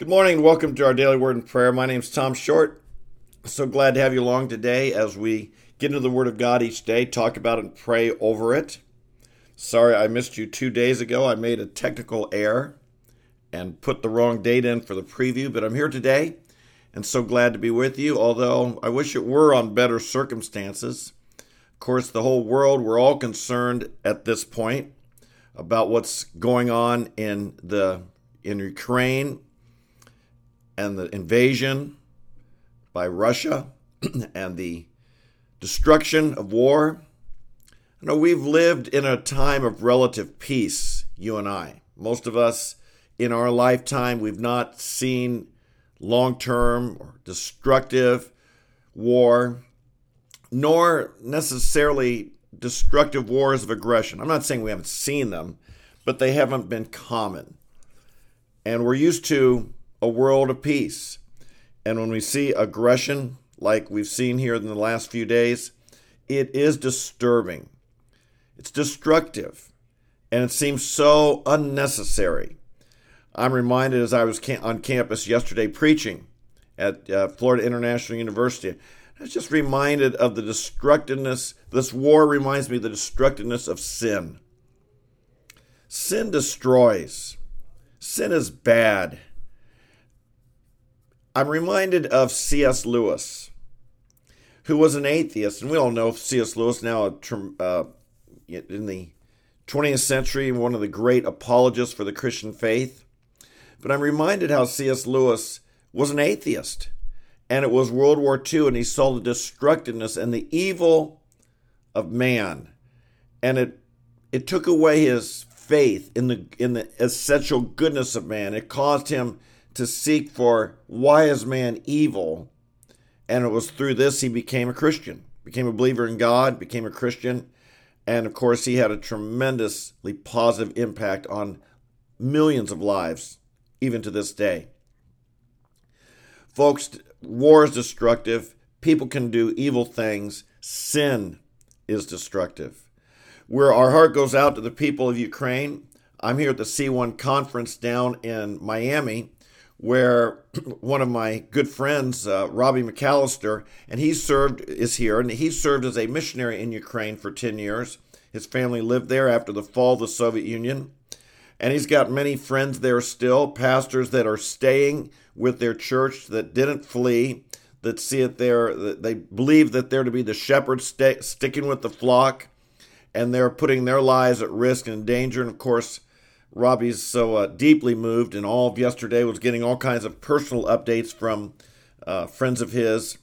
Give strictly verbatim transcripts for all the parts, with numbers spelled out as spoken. Good morning and welcome to our Daily Word and Prayer. My name is Tom Short. So glad to have you along today as we get into the Word of God each day, talk about and pray over it. Sorry I missed you two days ago. I made a technical error and put the wrong date in for the preview, but I'm here today and so glad to be with you, although I wish it were on better circumstances. Of course, the whole world, we're all concerned at this point about what's going on in the in Ukraine and the invasion by Russia and the destruction of war. You know, we've lived in a time of relative peace, you and I. Most of us in our lifetime, we've not seen long-term or destructive war, nor necessarily destructive wars of aggression. I'm not saying we haven't seen them, but they haven't been common. And we're used to a world of peace. And when we see aggression, like we've seen here in the last few days, it is disturbing. It's destructive. And it seems so unnecessary. I'm reminded as I was on campus yesterday preaching at uh, Florida International University, I was just reminded of the destructiveness. This war reminds me of the destructiveness of sin. Sin destroys. Sin is bad. I'm reminded of C S Lewis, who was an atheist, and we all know C S Lewis now uh, in the twentieth century, one of the great apologists for the Christian faith. But I'm reminded how C S Lewis was an atheist, and it was World War Two, and he saw the destructiveness and the evil of man, and it it took away his faith in the in the essential goodness of man. It caused him to seek for why is man evil, and it was through this he became a Christian, became a believer in God, became a Christian, and of course he had a tremendously positive impact on millions of lives, even to this day. Folks, war is destructive. People can do evil things. Sin is destructive. Where our heart goes out to the people of Ukraine, I'm here at the C one Conference down in Miami, where one of my good friends, uh, Robbie McAllister, and he served, is here, and he served as a missionary in Ukraine for ten years. His family lived there after the fall of the Soviet Union, and he's got many friends there still, pastors that are staying with their church that didn't flee, that see it there, that they believe that they're to be the shepherds st- sticking with the flock, and they're putting their lives at risk and danger, and of course, Robbie's so uh, deeply moved, and all of yesterday was getting all kinds of personal updates from uh, friends of his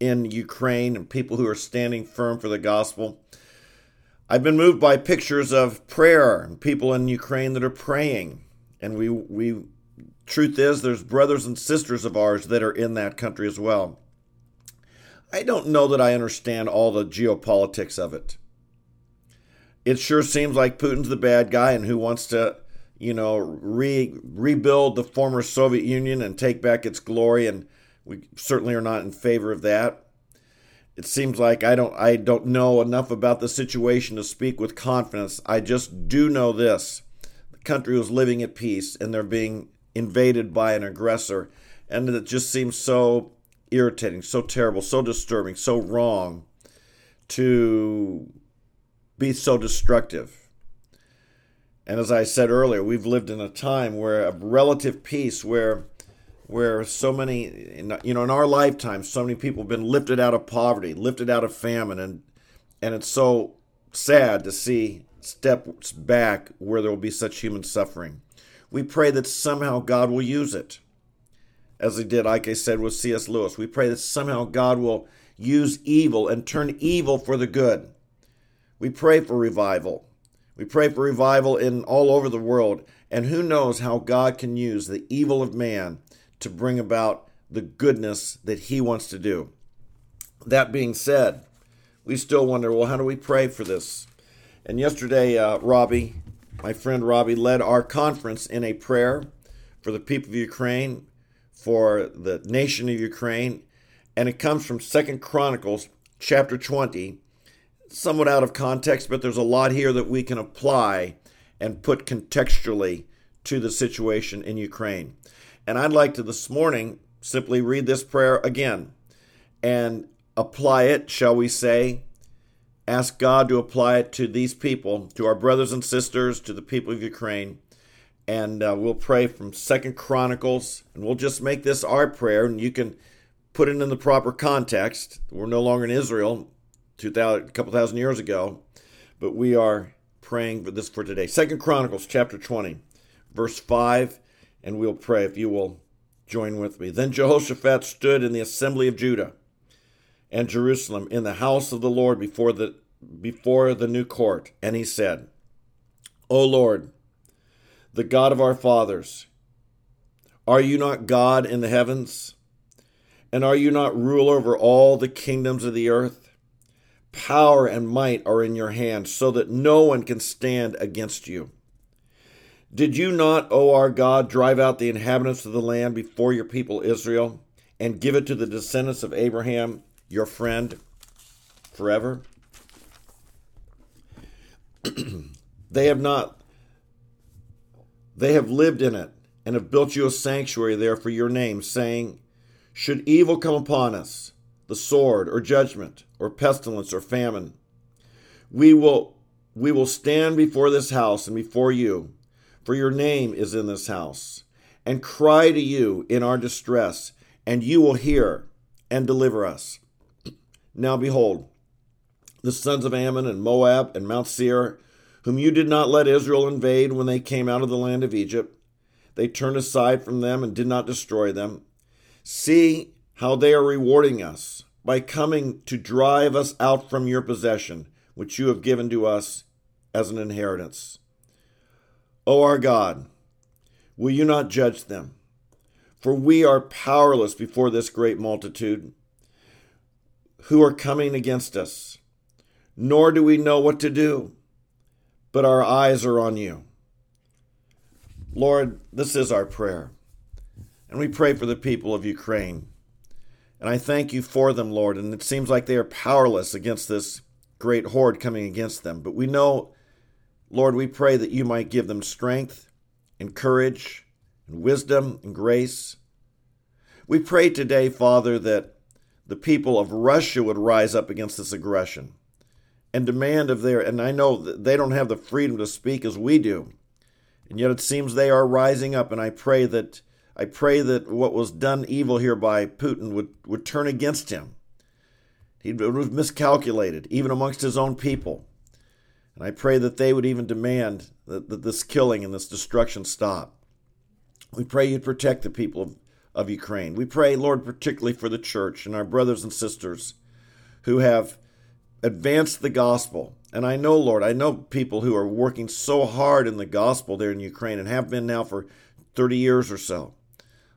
in Ukraine and people who are standing firm for the gospel. I've been moved by pictures of prayer and people in Ukraine that are praying. And we, we truth is, there's brothers and sisters of ours that are in that country as well. I don't know that I understand all the geopolitics of it. It sure seems like Putin's the bad guy and who wants to, you know, re, rebuild the former Soviet Union and take back its glory, and we certainly are not in favor of that. It seems like I don't I don't know enough about the situation to speak with confidence. I just do know this. The country was living at peace and they're being invaded by an aggressor, and it just seems so irritating, so terrible, so disturbing, so wrong to be so destructive. And as I said earlier, we've lived in a time where of relative peace, where where so many, you know, in our lifetime, so many people have been lifted out of poverty, lifted out of famine, and and it's so sad to see steps back where there will be such human suffering. We pray that somehow God will use it, as he did, like I said, with C S Lewis. We pray that somehow God will use evil and turn evil for the good. We pray for revival. We pray for revival in all over the world. And who knows how God can use the evil of man to bring about the goodness that he wants to do. That being said, we still wonder, well, how do we pray for this? And yesterday, uh, Robbie, my friend Robbie, led our conference in a prayer for the people of Ukraine, for the nation of Ukraine. And it comes from Second Chronicles chapter twenty, somewhat out of context, but there's a lot here that we can apply and put contextually to the situation in Ukraine. And I'd like to this morning simply read this prayer again and apply it, shall we say, ask God to apply it to these people, to our brothers and sisters, to the people of Ukraine. And uh, we'll pray from Second Chronicles, and we'll just make this our prayer, and you can put it in the proper context. We're no longer in Israel two thousand, a couple thousand years ago, but we are praying for this for today. Second Chronicles chapter twenty, verse five, and we'll pray if you will join with me. Then Jehoshaphat stood in the assembly of Judah and Jerusalem in the house of the Lord before the before the new court, and he said, O Lord, the God of our fathers, are you not God in the heavens? And are you not ruler over all the kingdoms of the earth? Power and might are in your hand, so that no one can stand against you. Did you not, O our God, drive out the inhabitants of the land before your people Israel, and give it to the descendants of Abraham, your friend, forever? They have not... They have lived in it and have built you a sanctuary there for your name, saying, should evil come upon us, the sword or judgment or pestilence or famine, we will, we will stand before this house and before you, for your name is in this house, and cry to you in our distress, and you will hear and deliver us. Now behold, the sons of Ammon and Moab and Mount Seir, whom you did not let Israel invade when they came out of the land of Egypt. They turned aside from them and did not destroy them. See how they are rewarding us by coming to drive us out from your possession, which you have given to us as an inheritance. O our God, will you not judge them? For we are powerless before this great multitude who are coming against us, nor do we know what to do. But our eyes are on you. Lord, this is our prayer. And we pray for the people of Ukraine. And I thank you for them, Lord. And it seems like they are powerless against this great horde coming against them. But we know, Lord, we pray that you might give them strength and courage and wisdom and grace. We pray today, Father, that the people of Russia would rise up against this aggression. And demand of their, and I know that they don't have the freedom to speak as we do, and yet it seems they are rising up. And I pray that, I pray that what was done evil here by Putin would, would turn against him. He was miscalculated, even amongst his own people. And I pray that they would even demand that, that this killing and this destruction stop. We pray you'd protect the people of, of Ukraine. We pray, Lord, particularly for the church and our brothers and sisters who have advance the gospel. And I know, Lord, I know people who are working so hard in the gospel there in Ukraine and have been now for thirty years or so.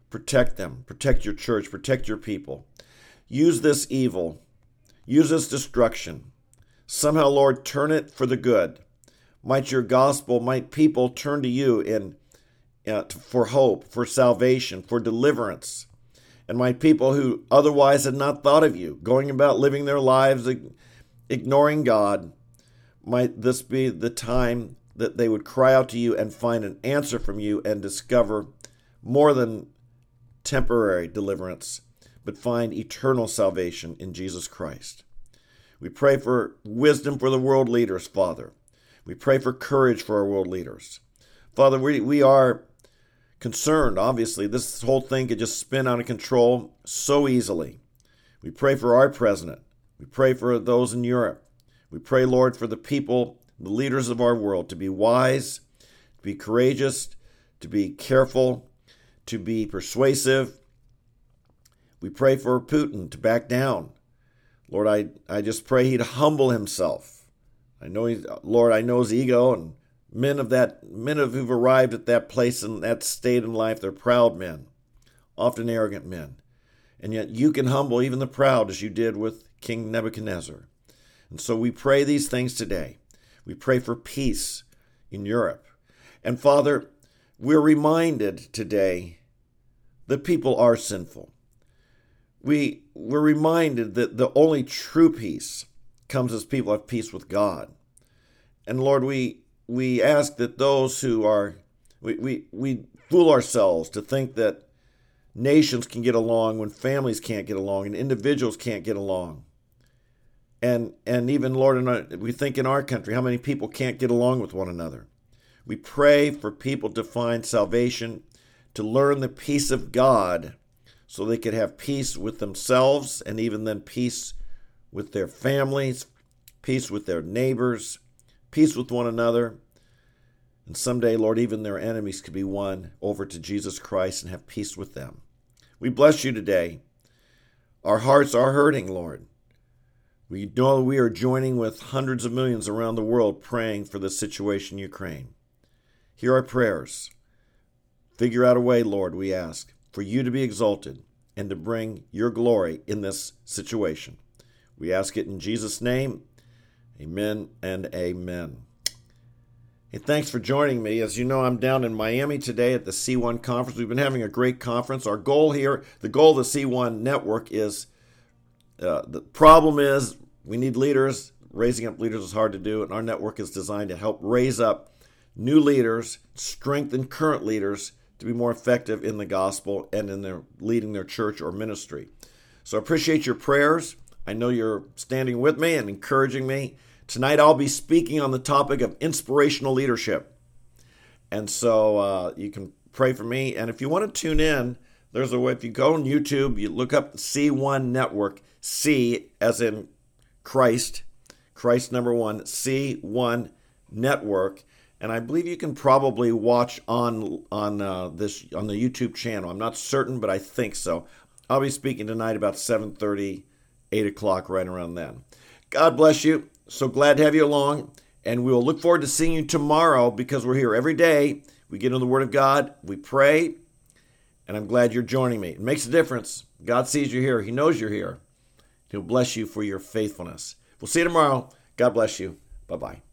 Protect them. Protect your church. Protect your people. Use this evil. Use this destruction. Somehow, Lord, turn it for the good. Might your gospel, might people turn to you in uh, for hope, for salvation, for deliverance. And might people who otherwise had not thought of you, going about living their lives ignoring God, might this be the time that they would cry out to you and find an answer from you and discover more than temporary deliverance, but find eternal salvation in Jesus Christ. We pray for wisdom for the world leaders, Father. We pray for courage for our world leaders. Father, we, we are concerned, obviously. This whole thing could just spin out of control so easily. We pray for our president. We pray for those in Europe. We pray, Lord, for the people, the leaders of our world, to be wise, to be courageous, to be careful, to be persuasive. We pray for Putin to back down. Lord, I, I just pray he'd humble himself. I know he, Lord, I know his ego, and men of that men of who've arrived at that place and that state in life, they're proud men, often arrogant men. And yet you can humble even the proud as you did with King Nebuchadnezzar. And so we pray these things today. We pray for peace in Europe. And Father, we're reminded today that people are sinful. We, we're reminded that the only true peace comes as people have peace with God. And Lord, we we ask that those who are, we we, we fool ourselves to think that nations can get along when families can't get along and individuals can't get along. And and even, Lord, we think in our country, how many people can't get along with one another? We pray for people to find salvation, to learn the peace of God so they could have peace with themselves and even then peace with their families, peace with their neighbors, peace with one another. And someday, Lord, even their enemies could be won over to Jesus Christ and have peace with them. We bless you today. Our hearts are hurting, Lord. We know we are joining with hundreds of millions around the world praying for the situation in Ukraine. Hear our prayers. Figure out a way, Lord, we ask, for you to be exalted and to bring your glory in this situation. We ask it in Jesus' name. Amen and amen. Hey, thanks for joining me. As you know, I'm down in Miami today at the C one Conference. We've been having a great conference. Our goal here, the goal of the C one Network is Uh, the problem is we need leaders. Raising up leaders is hard to do, and our network is designed to help raise up new leaders, strengthen current leaders to be more effective in the gospel and in their leading their church or ministry. So I appreciate your prayers. I know you're standing with me and encouraging me. Tonight I'll be speaking on the topic of inspirational leadership. And so uh, you can pray for me. And if you want to tune in, there's a way. If you go on YouTube, you look up C one Network. C as in Christ, Christ number one, C one Network, and I believe you can probably watch on on uh, this on the YouTube channel. I'm not certain, but I think so. I'll be speaking tonight about seven thirty, eight o'clock, right around then. God bless you. So glad to have you along, and we will look forward to seeing you tomorrow because we're here every day. We get into the Word of God, we pray, and I'm glad you're joining me. It makes a difference. God sees you here. He knows you're here. He'll bless you for your faithfulness. We'll see you tomorrow. God bless you. Bye-bye.